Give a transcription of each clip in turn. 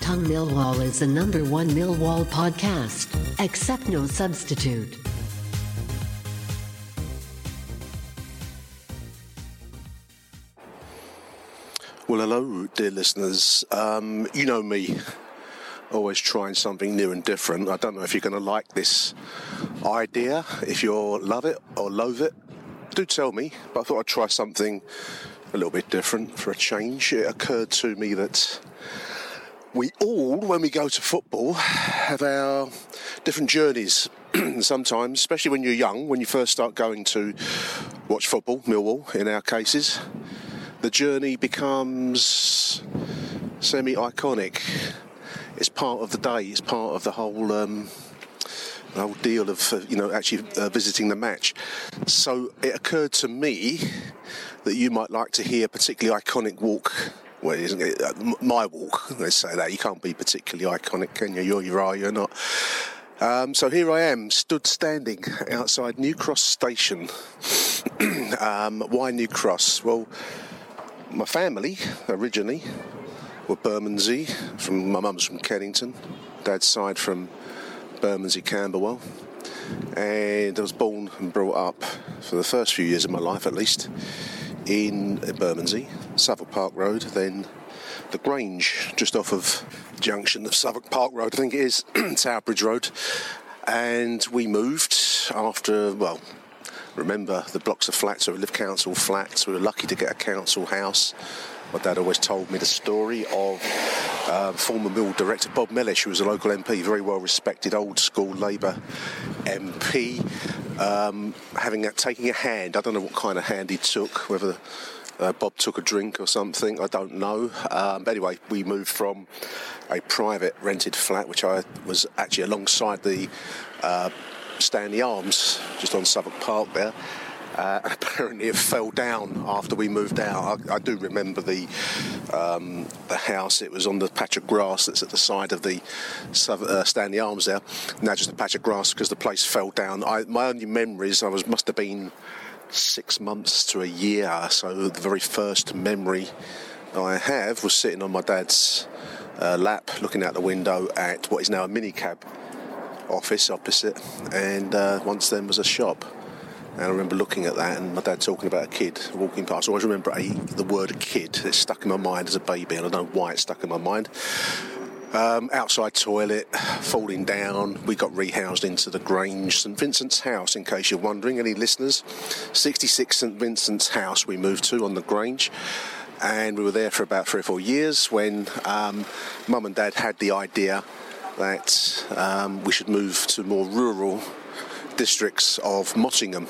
Tongue Millwall is the number one Millwall podcast. Accept no substitute. Well, hello, dear listeners. You know me, always trying something new and different. I don't know if you're going to like this idea, if you'll love it or loathe it. Do tell me, but I thought I'd try something a little bit different for a change. It occurred to me that we all, when we go to football, have our different journeys sometimes, especially when you're young, when you first start going to watch football, Millwall in our cases. The journey becomes semi-iconic. It's part of the day, it's part of the whole deal of, actually visiting the match. So it occurred to me that you might like to hear a particularly iconic walk. Well, isn't it? My walk, let's say that. You can't be particularly iconic, can you? You're not. So here I am, standing outside New Cross Station. Why New Cross? Well, my family originally were Bermondsey. My mum's from Kennington, dad's side from Bermondsey, Camberwell. And I was born and brought up, for the first few years of my life at least, in Bermondsey, Southwark Park Road, then the Grange, just off of junction of Southwark Park Road, I think it is, Towerbridge Road. And we moved after, remember the blocks of flats, so we lived council flats. We were lucky to get a council house. My dad always told me the story of former Mill director Bob Mellish, who was a local MP, very well respected, old school Labour MP, taking a hand. I don't know what kind of hand he took, whether Bob took a drink or something, I don't know. But anyway, we moved from a private rented flat, which I was actually alongside the Stanley Arms, just on Southwark Park there. And apparently it fell down after we moved out. I do remember the house. It was on the patch of grass that's at the side of the Stanley Arms there. Now just a patch of grass because the place fell down. My only memories, must have been 6 months to a year. So the very first memory I have was sitting on my dad's lap, looking out the window at what is now a minicab office opposite. And once then was a shop. And I remember looking at that and my dad talking about a kid walking past. I always remember the word kid. It's stuck in my mind as a baby, and I don't know why it's stuck in my mind. Outside toilet, falling down. We got rehoused into the Grange, St Vincent's House, in case you're wondering. Any listeners? 66 St Vincent's House we moved to on the Grange. And we were there for about 3 or 4 years when Mum and Dad had the idea that we should move to more rural districts of Mottingham,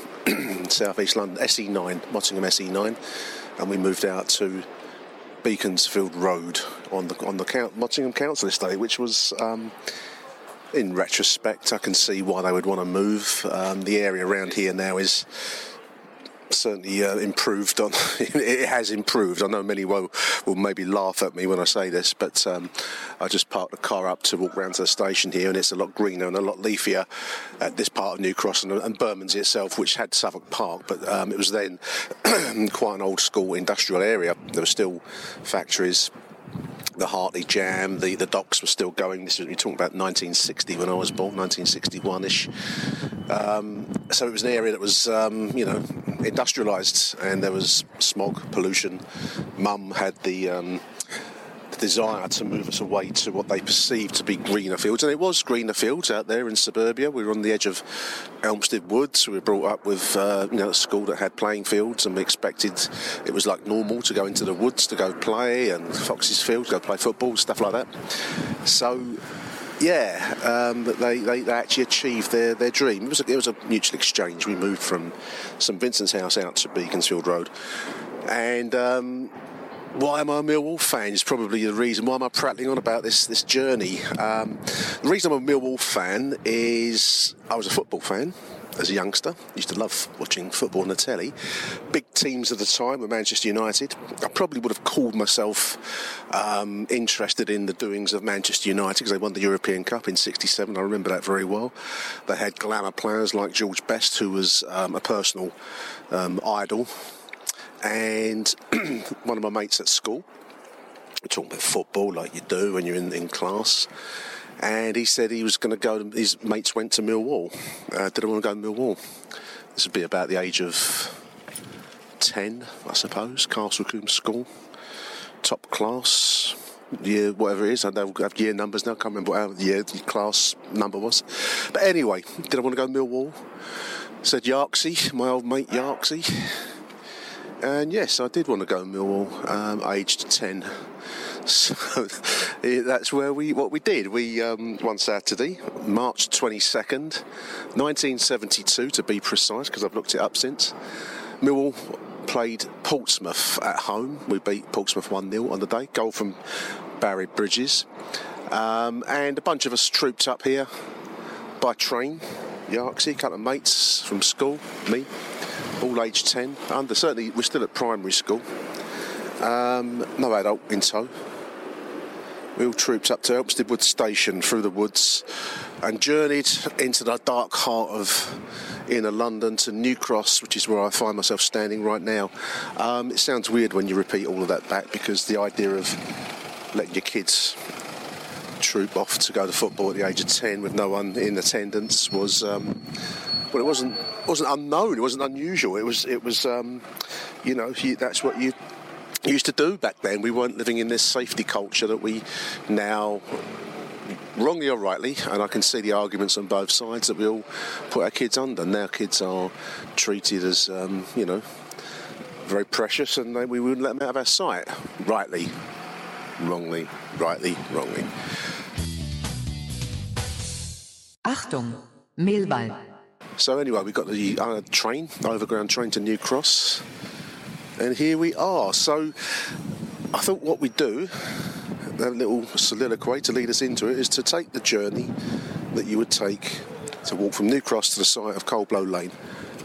South East London, SE9, Mottingham SE9, and we moved out to Beaconsfield Road on the Mottingham Council Estate, which was, in retrospect, I can see why they would want to move. The area around here now is certainly improved on. It has improved. I know many will maybe laugh at me when I say this, but I just parked the car up to walk round to the station here, and it's a lot greener and a lot leafier at this part of New Cross and Bermondsey itself, which had Southwark Park, but it was then quite an old school industrial area. There were still factories. The Hartley Jam, the docks were still going. This was, we're talking about 1960 when I was born, 1961-ish. So it was an area that was industrialised and there was smog, pollution. Mum had the desire to move us away to what they perceived to be greener fields, and it was greener fields out there in suburbia. We were on the edge of Elmstead Woods. We were brought up with a school that had playing fields, and we expected it was like normal to go into the woods to go play, and Fox's Field to go play football, stuff like that. So they actually achieved their dream. It was a mutual exchange. We moved from St Vincent's House out to Beaconsfield Road, and why am I a Millwall fan is probably the reason. Why am I prattling on about this journey? The reason I'm a Millwall fan is I was a football fan as a youngster. I used to love watching football on the telly. Big teams at the time were Manchester United. I probably would have called myself interested in the doings of Manchester United because they won the European Cup in 1967. I remember that very well. They had glamour players like George Best, who was a personal idol. And one of my mates at school, we're talking about football like you do when you're in class, and he said he was going to go, his mates went to Millwall. Didn't want to go to Millwall. This would be about the age of 10, I suppose, Castlecombe School, top class, year, whatever it is. I don't have year numbers now, I can't remember what the class number was. But anyway, didn't want to go to Millwall. Said Yarksey, my old mate Yarksey. And yes, I did want to go to Millwall, aged 10. So that's what we did. We one Saturday, March 22nd, 1972 to be precise, because I've looked it up since. Millwall played Portsmouth at home. We beat Portsmouth 1-0 on the day. Goal from Barry Bridges, and a bunch of us trooped up here by train. Yarksey, a couple of mates from school, me. All aged 10, under, certainly we're still at primary school, no adult in tow. We all trooped up to Elmstead Woods station through the woods and journeyed into the dark heart of inner London to New Cross, which is where I find myself standing right now. It sounds weird when you repeat all of that back, because the idea of letting your kids troop off to go to football at the age of 10 with no one in attendance was... Well, it wasn't unknown. It wasn't unusual. It was that's what you used to do back then. We weren't living in this safety culture that we now, wrongly or rightly, and I can see the arguments on both sides, that we all put our kids under. Now kids are treated as very precious, and we wouldn't let them out of our sight. Rightly, wrongly, rightly, wrongly. Achtung, Millwall. So anyway, we got the overground train to New Cross, and here we are. So I thought what we do, that little soliloquy to lead us into it, is to take the journey that you would take to walk from New Cross to the site of Coldblow Lane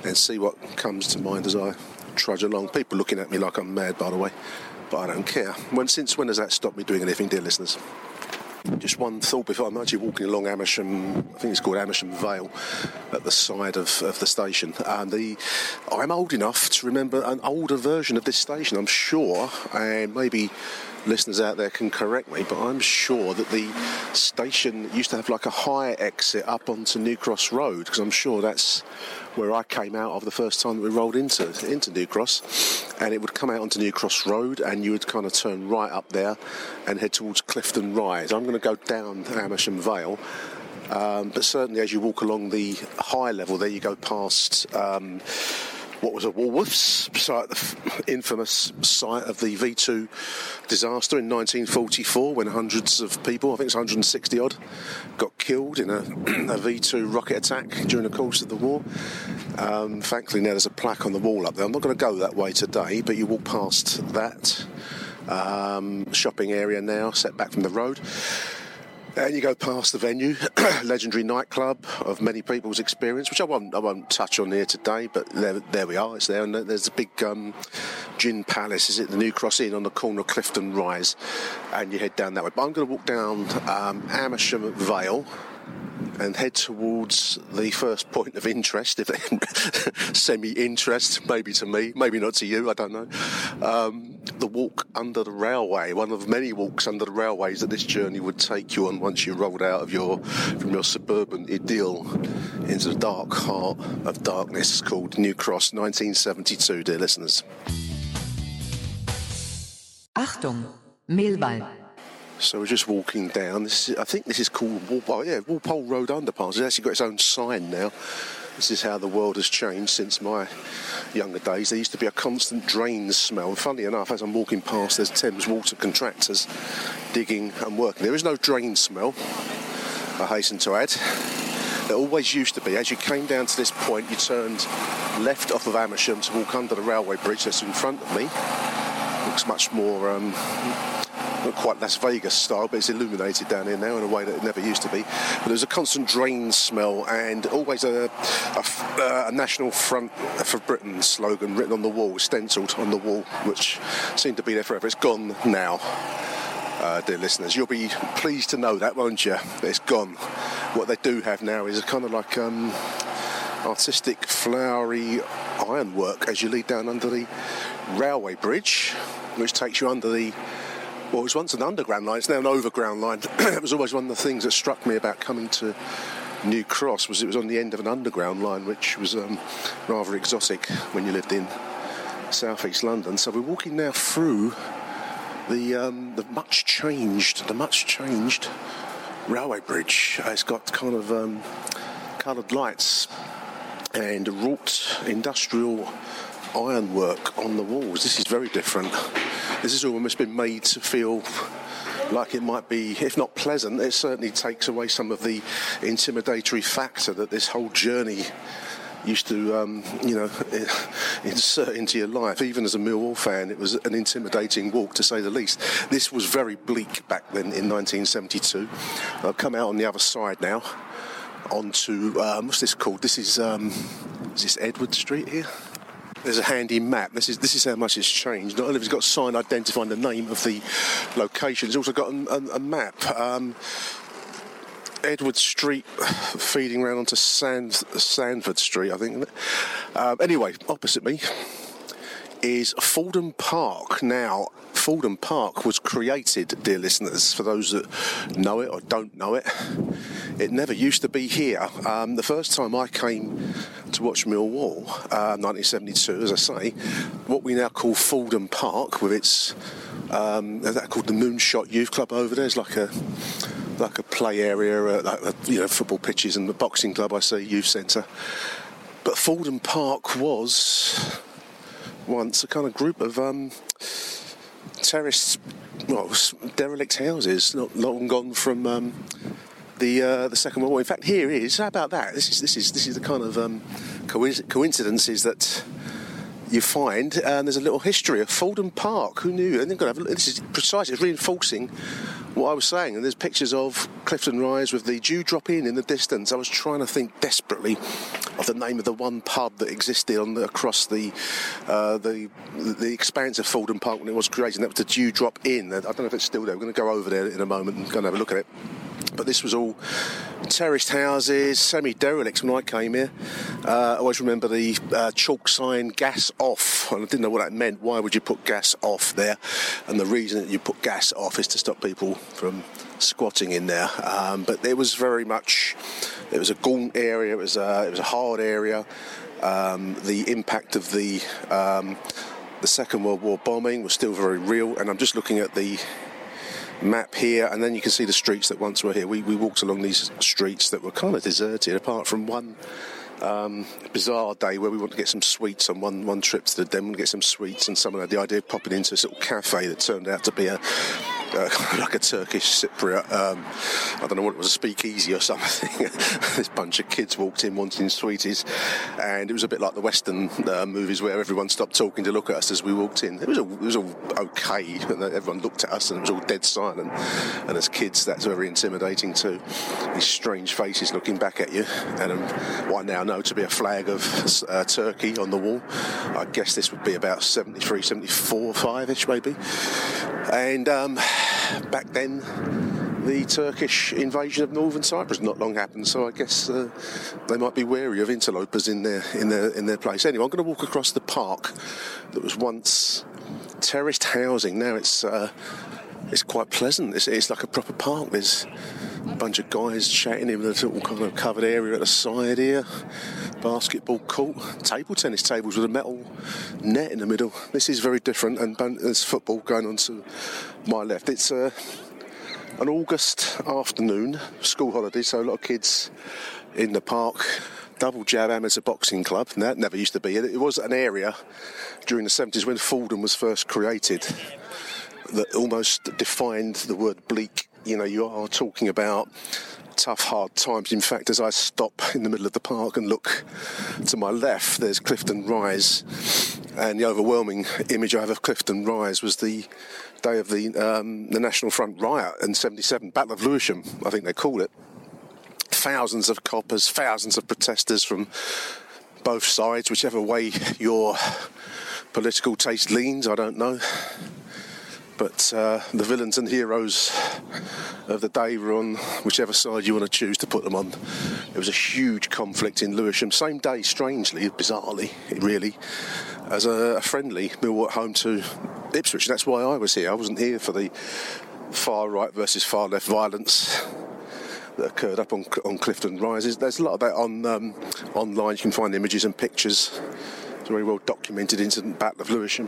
and see what comes to mind as I trudge along. People looking at me like I'm mad, by the way, but I don't care. Since when has that stopped me doing anything, dear listeners? Just one thought before I'm actually walking along Amersham, I think it's called Amersham Vale, at the side of the station. I'm old enough to remember an older version of this station, I'm sure, and maybe listeners out there can correct me, but I'm sure that the station used to have like a high exit up onto New Cross Road, because I'm sure that's where I came out of the first time that we rolled into New Cross, and it would come out onto New Cross Road, and you would kind of turn right up there and head towards Clifton Rise. I'm going to go down Amersham Vale, but certainly as you walk along the high level there, you go past what was a Woolworths, site, the infamous site of the V2 disaster in 1944, when hundreds of people, I think it's 160 odd, got killed in a V2 rocket attack during the course of the war. Thankfully now there's a plaque on the wall up there. I'm not going to go that way today, but you walk past that shopping area now, set back from the road. And you go past the venue, legendary nightclub of many people's experience, which I won't touch on here today, but there we are, it's there. And there's a big gin palace, is it, the New Cross Inn on the corner of Clifton Rise, and you head down that way. But I'm going to walk down Amersham Vale and head towards the first point of interest, if semi-interest, maybe to me, maybe not to you, I don't know. The the walk under the railway, one of many walks under the railways that this journey would take you on once you rolled out of from your suburban idyll into the dark heart of darkness called New Cross, 1972, dear listeners. Achtung, Millwall. So we're just walking down. I think this is called Walpole Road Underpass. It's actually got its own sign now. This is how the world has changed since my younger days. There used to be a constant drain smell. And funnily enough, as I'm walking past, there's Thames Water contractors digging and working. There is no drain smell, I hasten to add. There always used to be. As you came down to this point, you turned left off of Amersham to walk under the railway bridge that's in front of me. Looks much more, not quite Las Vegas style, but it's illuminated down here now in a way that it never used to be. But there's a constant drain smell and always a National Front for Britain slogan written on the wall, stencilled on the wall, which seemed to be there forever. It's gone now, dear listeners. You'll be pleased to know that, won't you? It's gone. What they do have now is a kind of like artistic, flowery ironwork as you lead down under the railway bridge, which takes you under the, well, it was once an underground line, it's now an overground line. That was always one of the things that struck me about coming to New Cross, was it was on the end of an underground line, which was rather exotic when you lived in southeast London. So we're walking now through the much changed railway bridge. It's got kind of coloured lights and wrought industrial ironwork on the walls. This is very different. This has almost been made to feel like it might be, if not pleasant, it certainly takes away some of the intimidatory factor that this whole journey used to, insert into your life. Even as a Millwall fan, it was an intimidating walk, to say the least. This was very bleak back then in 1972. I've come out on the other side now onto, what's this called? This is this Edward Street here? There's a handy map. This is how much it's changed. Not only has it got a sign identifying the name of the location, it's also got a map. Edward Street feeding round onto Sandford Street, I think. Anyway, opposite me is Fordham Park. Now, Fordham Park was created, dear listeners, for those that know it or don't know it. It never used to be here. The first time I came to watch Millwall, 1972, as I say, what we now call Fordham Park, with its that called the Moonshot Youth Club over there. It's like a play area, football pitches and the boxing club. I see youth centre. But Fordham Park was once a kind of group of terraced, derelict houses, not long gone from the Second World War. In fact, here is, how about that? This is the kind of coincidences that you find. And there's a little history of Fordham Park. Who knew? And they've got to have a look. This is precisely, it's reinforcing what I was saying. And there's pictures of Clifton Rise with the Dewdrop Inn in the distance. I was trying to think desperately of the name of the one pub that existed across the expanse of Fordham Park when it was created. And that was the Dewdrop Inn. I don't know if it's still there. We're going to go over there in a moment and go and have a look at it. But this was all terraced houses, semi-derelicts when I came here. I always remember the chalk sign, gas off. And I didn't know what that meant. Why would you put gas off there? And the reason that you put gas off is to stop people from squatting in there. But it was very much, it was a gaunt area, it was a hard area. The impact of the Second World War bombing was still very real. And I'm just looking at the map here, and then you can see the streets that once were here. We walked along these streets that were kind of deserted, apart from one bizarre day where we wanted to get some sweets on one trip to the den. We wanted to get some sweets, and someone had the idea of popping into this little cafe that turned out to be a Turkish Cypriot, I don't know what it was, a speakeasy or something. This bunch of kids walked in wanting sweeties, and it was a bit like the Western movies where everyone stopped talking to look at us as we walked in. It was all okay, and everyone looked at us, and it was all dead silent. And as kids, that's very intimidating too. These strange faces looking back at you, and what I now know to be a flag of Turkey on the wall. I guess this would be about 73, 74, 5-ish maybe, and. Back then, the Turkish invasion of northern Cyprus not long happened, so I guess they might be wary of interlopers in their place. Anyway, I'm going to walk across the park that was once terraced housing. Now it's quite pleasant. It's like a proper park. There's a bunch of guys chatting in with a little kind of covered area at the side here. Basketball court, table tennis tables with a metal net in the middle. This is very different, and there's football going on to my left. It's an August afternoon, school holiday, so a lot of kids in the park. Double Jab Amateur Boxing Club, and that never used to be. It was an area during the 70s when Fordham was first created that almost defined the word bleak. You know, you are talking about tough, hard times. In fact, as I stop in the middle of the park and look to my left, there's Clifton Rise, and the overwhelming image I have of Clifton Rise was the day of the National Front riot in 77, Battle of Lewisham, I think they called it. Thousands of coppers, thousands of protesters from both sides, whichever way your political taste leans, I don't know. But the villains and heroes of the day were on whichever side you want to choose to put them on. It was a huge conflict in Lewisham. Same day, strangely, bizarrely, really, as a friendly Millwall at home to Ipswich. That's why I was here. I wasn't here for the far right versus far left violence that occurred up on Clifton Rise. There's a lot of that online. You can find images and pictures. It's a very well documented incident, Battle of Lewisham.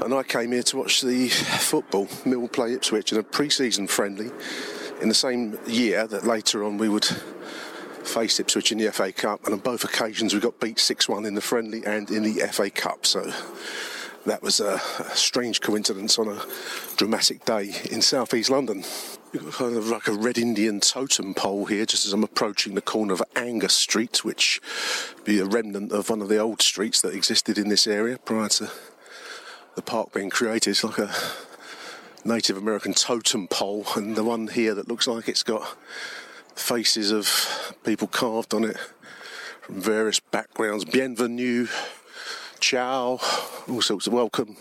And I came here to watch the football. Millwall play Ipswich in a pre-season friendly in the same year that later on we would face Ipswich in the FA Cup. And on both occasions we got beat 6-1 in the friendly and in the FA Cup. So that was a strange coincidence on a dramatic day in South East London. We've got kind of like a Red Indian totem pole here just as I'm approaching the corner of Angus Street, which would be a remnant of one of the old streets that existed in this area prior to the park being created. It's like a Native American totem pole, and the one here that looks like it's got faces of people carved on it from various backgrounds. Bienvenue, ciao, all sorts of welcome.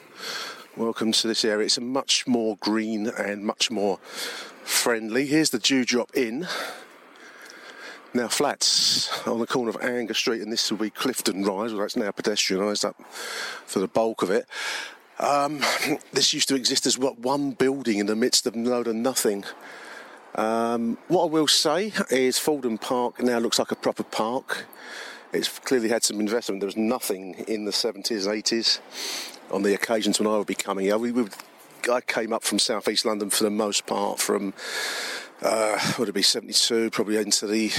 Welcome to this area. It's a much more green and much more friendly. Here's the Dewdrop Inn. Now flats on the corner of Angus Street, and this will be Clifton Rise, although it's now pedestrianised up for the bulk of it. This used to exist as one building in the midst of load of nothing. What I will say is Fordham Park now looks like a proper park. It's clearly had some investment. There was nothing in the 70s, 80s on the occasions when I would be coming here. I came up from South East London for the most part from... would it be 72, probably into the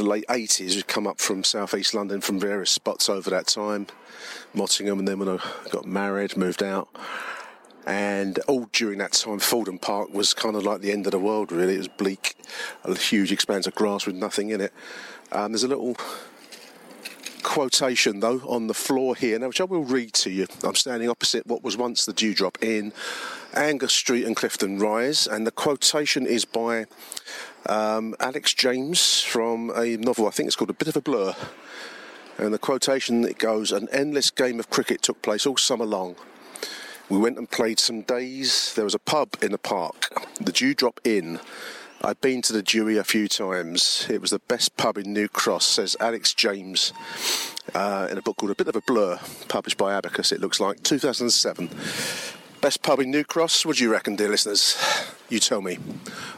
late 80s. We'd come up from South East London from various spots over that time, Nottingham, and then when I got married, moved out. And all during that time, Fordham Park was kind of like the end of the world, really. It was bleak, a huge expanse of grass with nothing in it. There's a little quotation, though, on the floor here, now, which I will read to you. I'm standing opposite what was once the Dewdrop Inn, Angus Street and Clifton Rise, and the quotation is by Alex James from a novel, I think it's called A Bit of a Blur. And the quotation, it goes, "An endless game of cricket took place all summer long. We went and played some days. There was a pub in the park, the Dewdrop Inn. I've been to the Dewey a few times. It was the best pub in New Cross," says Alex James in a book called A Bit of a Blur, published by Abacus, it looks like, 2007. Best pub in New Cross, would you reckon, dear listeners? You tell me.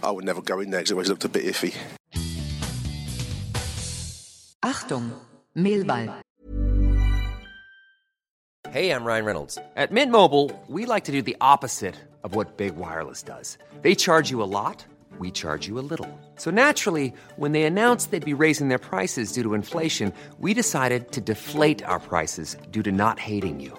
I would never go in there because it always looked a bit iffy. Achtung, Millwall. Hey, I'm Ryan Reynolds. At Mint Mobile, we like to do the opposite of what Big Wireless does. They charge you a lot. We charge you a little. So naturally, when they announced they'd be raising their prices due to inflation, we decided to deflate our prices due to not hating you.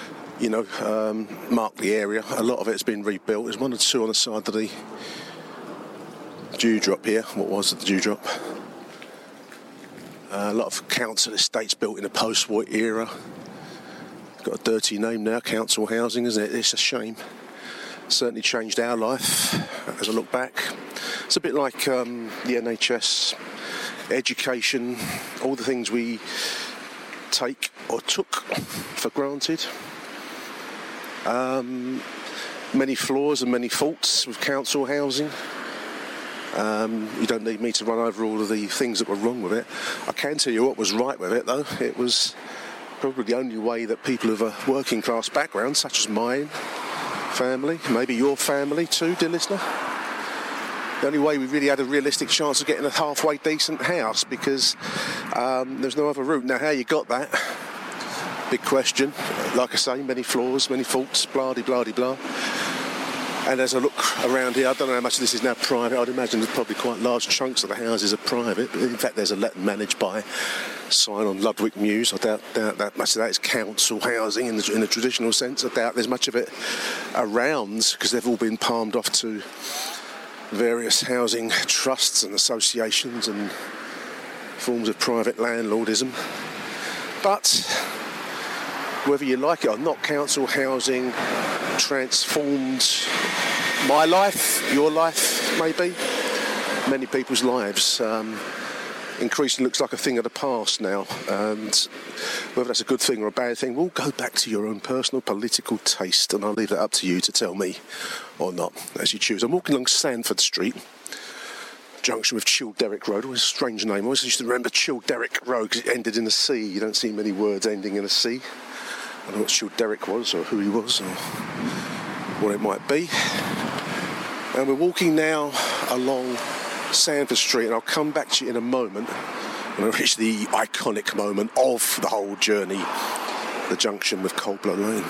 you know, mark the area. A lot of it's been rebuilt. There's one or two on the side of the Dewdrop here. What was the Dewdrop? A lot of council estates built in the post-war era. Got a dirty name now, council housing, isn't it? It's a shame. Certainly changed our life as I look back. It's a bit like the NHS, education, all the things we take or took for granted. Many flaws and many faults with council housing. You don't need me to run over all of the things that were wrong with it. I can tell you what was right with it, though. It was probably the only way that people of a working class background, such as mine, family, maybe your family too, dear listener, the only way we really had a realistic chance of getting a halfway decent house, because there's no other route. Now, how you got that? Big question. Like I say, many flaws, many faults, blah-de-blah-de-blah. And as I look around here, I don't know how much of this is now private. I'd imagine there's probably quite large chunks of the houses are private. In fact, there's a let and manage by sign on Ludwig Mews. I doubt that much of that is council housing in the traditional sense. I doubt there's much of it around, because they've all been palmed off to various housing trusts and associations and forms of private landlordism. But whether you like it or not, council housing transformed my life, your life maybe, many people's lives. Increasingly looks like a thing of the past now, and whether that's a good thing or a bad thing, we'll go back to your own personal political taste, and I'll leave that up to you to tell me or not, as you choose. I'm walking along Sanford Street, junction with Childeric Road. Always a strange name. I always used to remember Childeric Road because it ended in a C. You don't see many words ending in a C. I don't know what Childeric was or who he was or what it might be. And we're walking now along Sanford Street, and I'll come back to you in a moment when I reach the iconic moment of the whole journey, the junction with Coldblow Lane.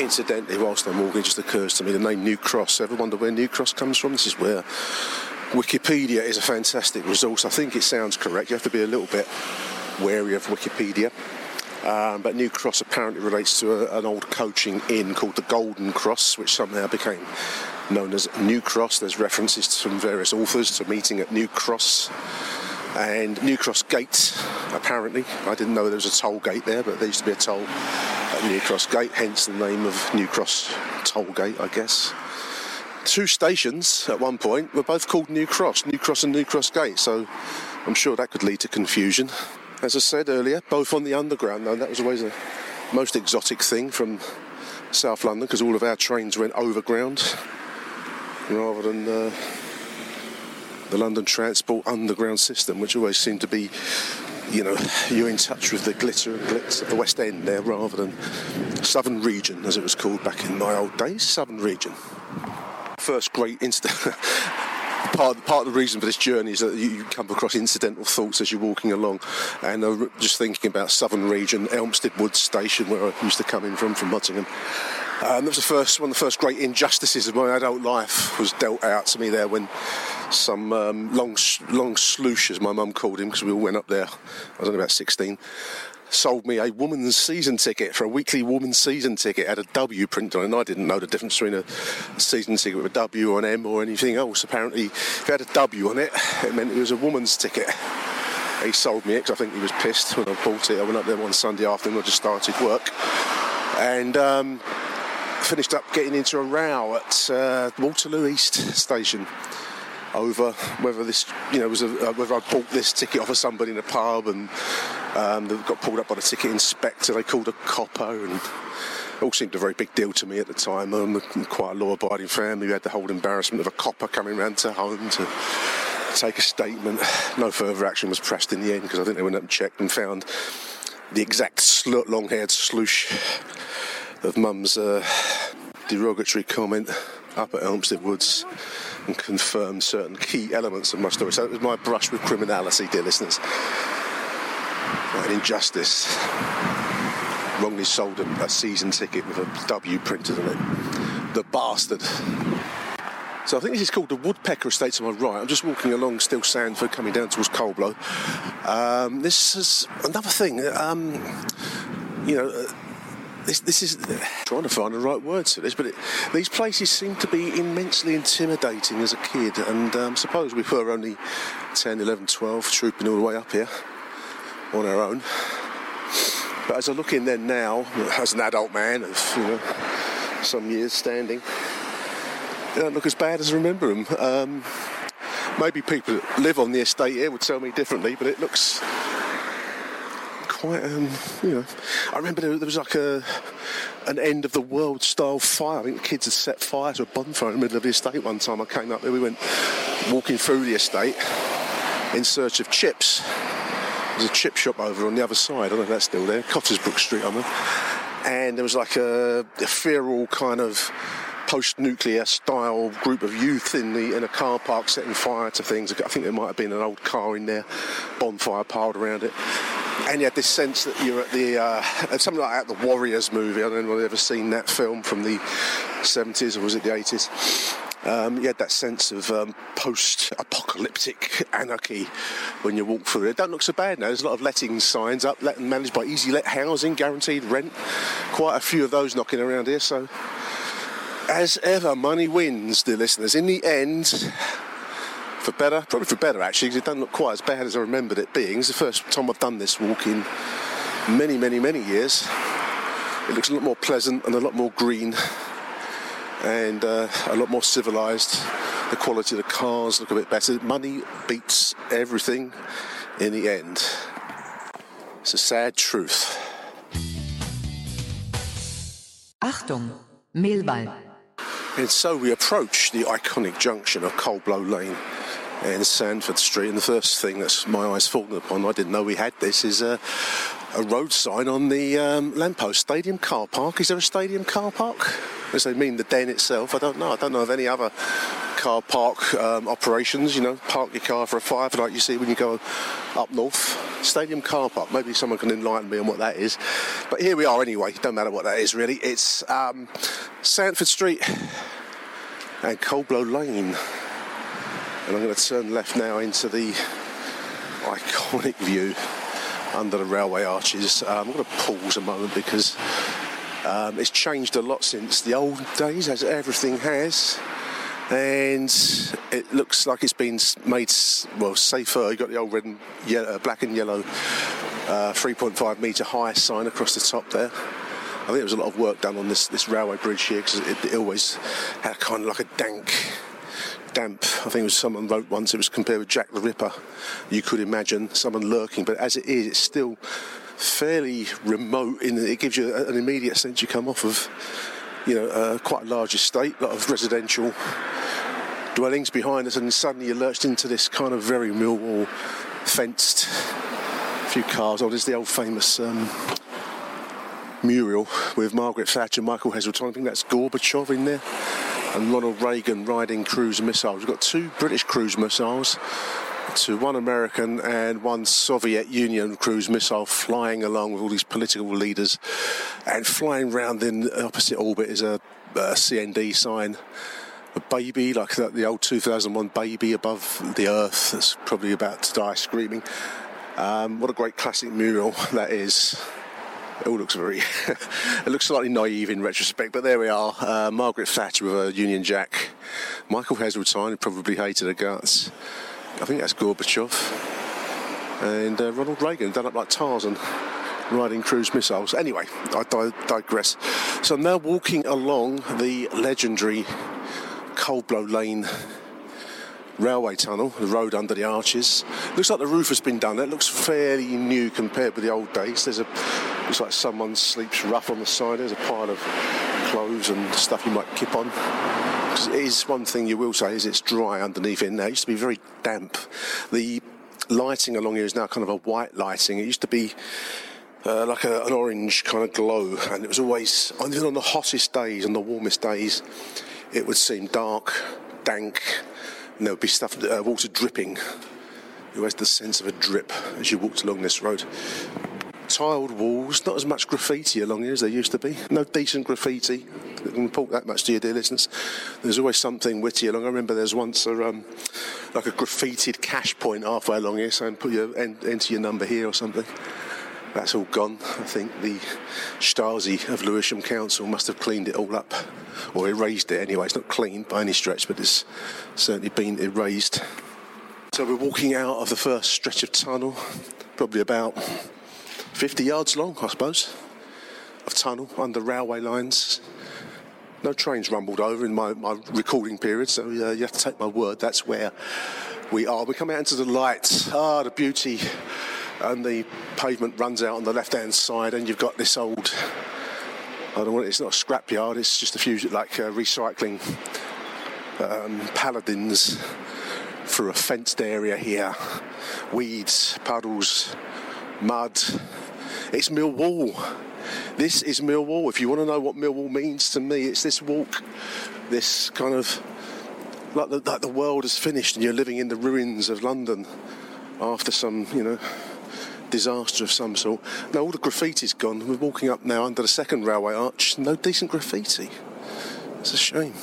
Incidentally, whilst I'm walking, it just occurs to me the name New Cross. Ever wonder where New Cross comes from? This is where Wikipedia is a fantastic resource. I think it sounds correct. You have to be a little bit wary of Wikipedia. But New Cross apparently relates to an old coaching inn called the Golden Cross, which somehow became known as New Cross. There's references from various authors to meeting at New Cross and New Cross Gate, apparently. I didn't know there was a toll gate there, but there used to be a toll at New Cross Gate, hence the name of New Cross Toll Gate, I guess. Two stations at one point were both called New Cross and New Cross Gate, so I'm sure that could lead to confusion. As I said earlier, both on the underground, though. That was always the most exotic thing from South London, because all of our trains went overground rather than the London Transport underground system, which always seemed to be, you know, you're in touch with the glitter and glitz at the West End there, rather than Southern Region, as it was called back in my old days, Southern Region. First great incident. Part of the reason for this journey is that you come across incidental thoughts as you're walking along, and I'm just thinking about Southern Region, Elmstead Woods station, where I used to come in from Nottingham. That was one of the first great injustices of my adult life was dealt out to me there when some long sloosh, as my mum called him, because we all went up there, I was only about 16, sold me a woman's season ticket for a weekly woman's season ticket. It had a W print on it, and I didn't know the difference between a season ticket with a W or an M or anything else. Apparently, if it had a W on it, it meant it was a woman's ticket. He sold me it because I think he was pissed when I bought it. I went up there one Sunday afternoon, I just started work, and finished up getting into a row at Waterloo East station over whether this, you know, was whether I bought this ticket off of somebody in a pub, and they got pulled up by the ticket inspector. They called a copper, and it all seemed a very big deal to me at the time. I'm quite a law-abiding family. We had the whole embarrassment of a copper coming round to home to take a statement. No further action was pressed in the end because I think they went up and checked and found the exact long-haired sloosh of Mum's derogatory comment up at Elmstead Woods and confirmed certain key elements of my story. So it was my brush with criminality, dear listeners. An injustice. Wrongly sold a season ticket with a W printed on it. The bastard. So I think this is called the Woodpecker Estate to my right. I'm just walking along still Sandford, coming down towards Coldblow. This is another thing. This is trying to find the right words for this, but these places seem to be immensely intimidating as a kid. And suppose we were only 10, 11, 12, trooping all the way up here on our own. But as I look in there now, as an adult man of some years standing, they don't look as bad as I remember them. Maybe people that live on the estate here would tell me differently, but it looks quite, I remember there was like an end-of-the-world style fire. I think the kids had set fire to a bonfire in the middle of the estate one time. I came up there, we went walking through the estate in search of chips. There's a chip shop over on the other side, I don't know if that's still there, Cottesbrook Street, I mean. And there was like a feral kind of post-nuclear style group of youth in a car park setting fire to things. I think there might have been an old car in there, bonfire piled around it. And you had this sense that you're at the something like that, the Warriors movie. I don't know if anyone had ever seen that film from the 70s or was it the 80s? You had that sense of post-apocalyptic anarchy when you walk through it. It don't look so bad now. There's a lot of letting signs up, managed by Easy Let Housing, guaranteed rent. Quite a few of those knocking around here. So, as ever, money wins, dear listeners. In the end, probably for better actually, because it doesn't look quite as bad as I remembered it being. It's the first time I've done this walk in many, many, many years. It looks a lot more pleasant and a lot more green. And a lot more civilised. The quality of the cars look a bit better. Money beats everything in the end. It's a sad truth. Achtung, Millwall. And so we approach the iconic junction of Coldblow Lane and Sandford Street. And the first thing that's my eyes fallen upon, I didn't know we had this, is a road sign on the lamppost. Stadium car park. Is there a stadium car park? As they mean the den itself, I don't know. I don't know of any other car park operations, park your car for a five like you see when you go up north. Stadium car park, maybe someone can enlighten me on what that is. But here we are anyway, don't matter what that is really. It's Sandford Street and Coldblow Lane. And I'm going to turn left now into the iconic view under the railway arches. I'm going to pause a moment because it's changed a lot since the old days, as everything has, and it looks like it's been made safer. You've got the old red and yellow, black and yellow 3.5 metre high sign across the top there. I think there was a lot of work done on this railway bridge here because it always had kind of like a damp. I think it was someone wrote once it was compared with Jack the Ripper. You could imagine someone lurking, but as it is, it's still fairly remote in that it gives you an immediate sense you come off of quite a large estate, a lot of residential dwellings behind us, and suddenly you're lurched into this kind of very Millwall fenced, a few cars. Oh, there's the old famous mural with Margaret Thatcher, Michael Heseltine, I think that's Gorbachev in there, and Ronald Reagan riding cruise missiles. We've got two British cruise missiles to one American and one Soviet Union cruise missile flying along with all these political leaders, and flying round in the opposite orbit is a CND sign, a baby, like the old 2001 baby above the earth that's probably about to die screaming. What a great classic mural that is. It all looks it looks slightly naive in retrospect, but there we are. Margaret Thatcher with a Union Jack, Michael Heseltine, who probably hated her guts, I think that's Gorbachev, and Ronald Reagan done up like Tarzan riding cruise missiles. Anyway, I digress. So I'm now walking along the legendary Coldblow Lane railway tunnel, the road under the arches. Looks like the roof has been done. That looks fairly new compared with the old days. Looks like someone sleeps rough on the side. There's a pile of clothes and stuff you might kip on. It is one thing you will say is it's dry underneath it now. It used to be very damp. The lighting along here is now kind of a white lighting. It used to be like an orange kind of glow, and it was always, even on the hottest days and the warmest days, it would seem dark, dank, and there would be stuff, water dripping. You always had the sense of a drip as you walked along this road. Tiled walls, not as much graffiti along here as there used to be. No decent graffiti. I can report that much to you, dear listeners. There's always something witty along. I remember there's once a graffitied cash point halfway along here saying, "Put your enter your number here" or something. That's all gone. I think the Stasi of Lewisham Council must have cleaned it all up, or erased it anyway. It's not cleaned by any stretch, but it's certainly been erased. So we're walking out of the first stretch of tunnel, probably about 50 yards long, I suppose, of tunnel under railway lines. No trains rumbled over in my recording period, so you have to take my word, that's where we are. We come out into the lights, the beauty, and the pavement runs out on the left-hand side, and you've got this old, it's not a scrapyard, it's just a few, recycling paladins for a fenced area here. Weeds, puddles, mud. It's Millwall. This is Millwall. If you want to know what Millwall means to me, it's this walk, this kind of like the world is finished and you're living in the ruins of London after some, disaster of some sort. Now all the graffiti's gone. We're walking up now under the second railway arch. No decent graffiti. It's a shame.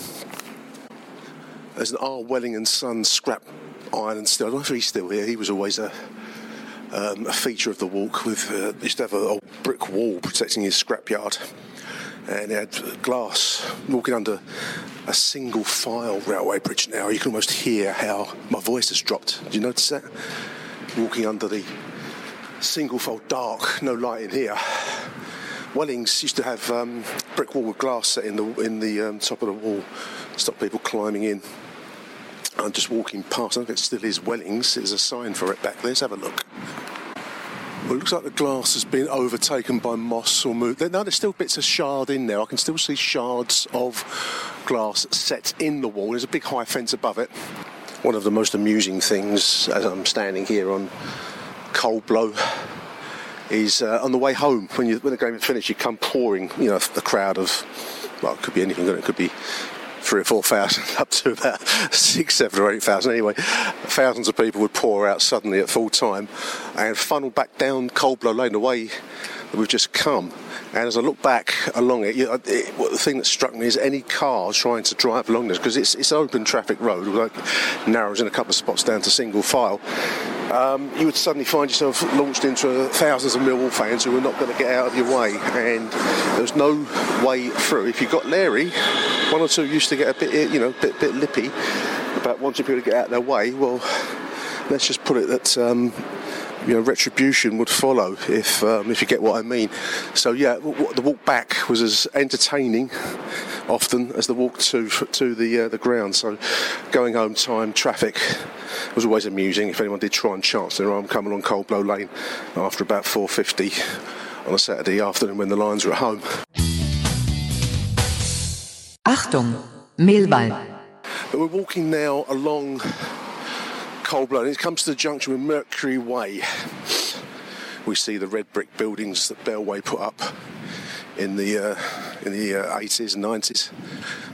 There's an R. Welling & Son scrap iron still. I don't know if he's still here. He was always a feature of the walk. With used to have a brick wall protecting his scrapyard, and it had glass. Walking under a single file railway bridge now, you can almost hear how my voice has dropped. Do you notice that? Walking under the single file, dark, no light in here. Wellings used to have brick wall with glass set in the top of the wall to stop people climbing in. I'm just walking past. I think it still is Wellings. There's a sign for it back there. Let's have a look. Well, it looks like the glass has been overtaken by moss or moved. No, there's still bits of shard in there. I can still see shards of glass set in the wall. There's a big high fence above it. One of the most amusing things as I'm standing here on Coldblow is on the way home, when the game is finished, you come pouring, the crowd of, it could be anything, it could be 3,000 or 4,000, up to about 6,000, 7,000 or 8,000. Anyway, thousands of people would pour out suddenly at full time and funnel back down Coldblow Lane, the way that we've just come. And as I look back along it, the thing that struck me is any car trying to drive along this, because it's open traffic road, although narrows in a couple of spots down to single file. You would suddenly find yourself launched into thousands of Millwall fans who were not going to get out of your way, and there was no way through. If you got leery, one or two used to get a bit, bit lippy about wanting people to get out of their way. Well, let's just put it that retribution would follow, if you get what I mean. So yeah, the walk back was as entertaining often as the walk to the ground. So going home time, traffic was always amusing. If anyone did try and chance their arm coming along Coldblow Lane after about 4:50 on a Saturday afternoon when the Lions were at home. Achtung, Millwall. But we're walking now along Coldblow, and it comes to the junction with Mercury Way. We see the red brick buildings that Bellway put up in the 80s and 90s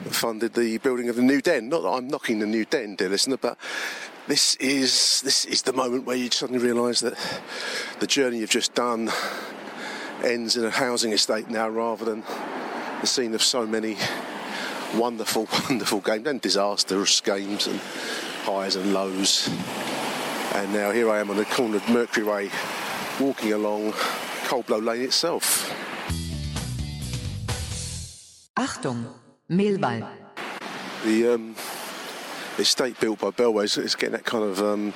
that funded the building of the new den. Not that I'm knocking the new den, dear listener, but this is the moment where you suddenly realise that the journey you've just done ends in a housing estate now, rather than the scene of so many wonderful, wonderful games and disastrous games and highs and lows. And now here I am on the corner of Mercury Way, walking along Coldblow Lane itself. Achtung, Millwall. The estate built by Bellway is getting that kind of,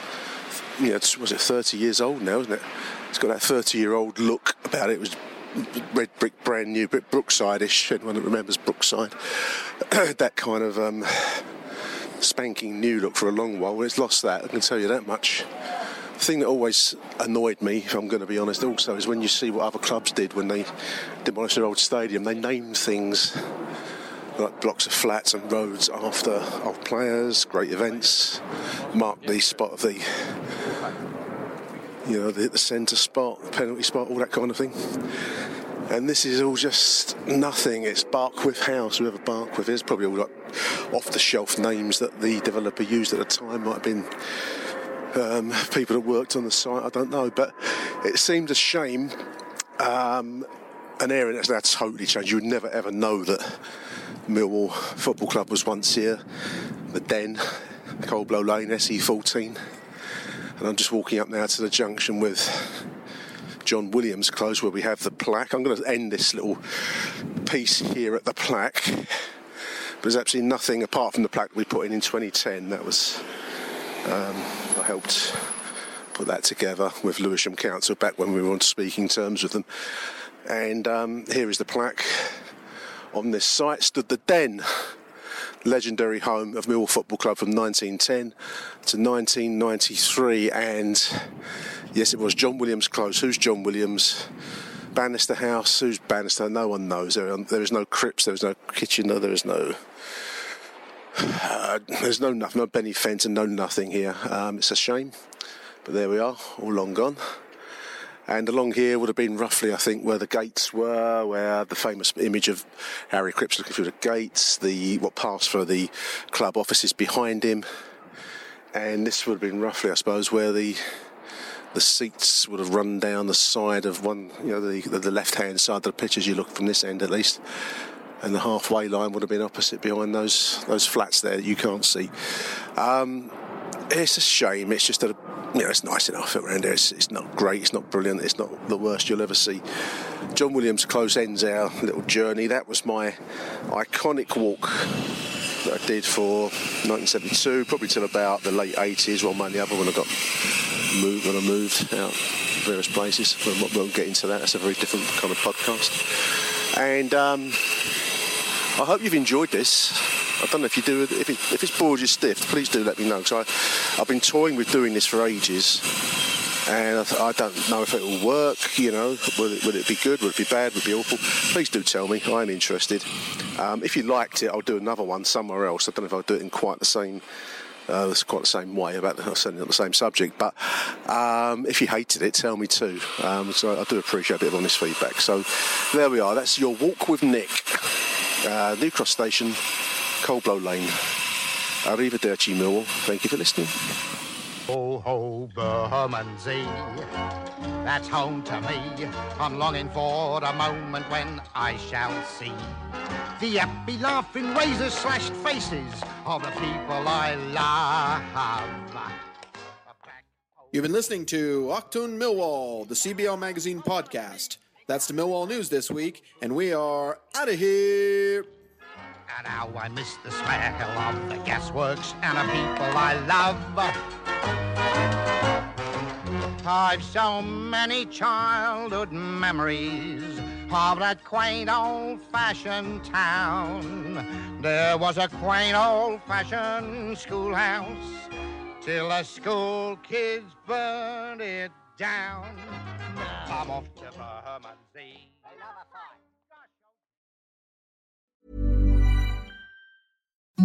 30 years old now, isn't it? It's got that 30-year-old look about it. It was red brick, brand new, bit Brookside-ish. Anyone that remembers Brookside, that kind of spanking new look for a long while. It's lost that, I can tell you that much. The thing that always annoyed me, if I'm going to be honest, also is when you see what other clubs did when they demolished their old stadium. They named things like blocks of flats and roads after old players, great events, marked the spot of the, you know, the centre spot, the penalty spot, all that kind of thing. And this is all just nothing. It's Barkwith House, whoever Barkwith is, probably all like off-the-shelf names that the developer used at the time. Might have been people that worked on the site, I don't know. But it seemed a shame, an area that's now totally changed. You would never, ever know that Millwall Football Club was once here. The Den, Coldblow Lane, SE14. And I'm just walking up now to the junction with John Williams Close, where we have the plaque. I'm going to end this little piece here at the plaque. But there's absolutely nothing apart from the plaque that we put in 2010. That was, I helped put that together with Lewisham Council back when we were on speaking terms with them. And here is the plaque. On this site stood the Den, legendary home of Millwall Football Club from 1910 to 1993. And yes, it was John Williams Close. Who's John Williams? Bannister House. Who's Bannister? No one knows. There is no crypts. There is no kitchen. There is no... there's no nothing. No Benny Fenton. No nothing here. It's a shame. But there we are. All long gone. And along here would have been roughly, I think, where the gates were, where the famous image of Harry Cripps looking through the gates, the what passed for the club offices behind him. And this would have been roughly, I suppose, where the seats would have run down the side of one, you know, the left-hand side of the pitch as you look from this end at least. And the halfway line would have been opposite behind those flats there that you can't see. It's a shame. It's just that, you know, it's nice enough around here. It's not great. It's not brilliant. It's not the worst you'll ever see. John Williams Close ends our little journey. That was my iconic walk that I did for 1972, probably till about the late 80s. Well, mainly other when I got moved, when I moved out various places. We'll get into that. That's a very different kind of podcast. And I hope you've enjoyed this. I don't know if you do. If it's bored you stiff, please do let me know. Because I've been toying with doing this for ages, and I don't know if it will work. You know, will it be good? Will it be bad? Will it be awful? Please do tell me. I'm interested. If you liked it, I'll do another one somewhere else. I don't know if I'll do it in quite the same way about certainly not the same subject. But if you hated it, tell me too. So I do appreciate a bit of honest feedback. So there we are. That's your walk with Nick, New Cross Station, Coldblow Lane. Arrivederci, Millwall. Thank you for listening. Oh, ho, Bermondsey, that's home to me. I'm longing for a moment when I shall see the happy, laughing, razor-slashed faces of the people I love. You've been listening to Octoon Millwall, the CBL Magazine podcast. That's the Millwall news this week, and we are out of here. And how I miss the smell of the gasworks and the people I love. I've so many childhood memories of that quaint old-fashioned town. There was a quaint old-fashioned schoolhouse till the school kids burned it down. I'm off to Bermondsey.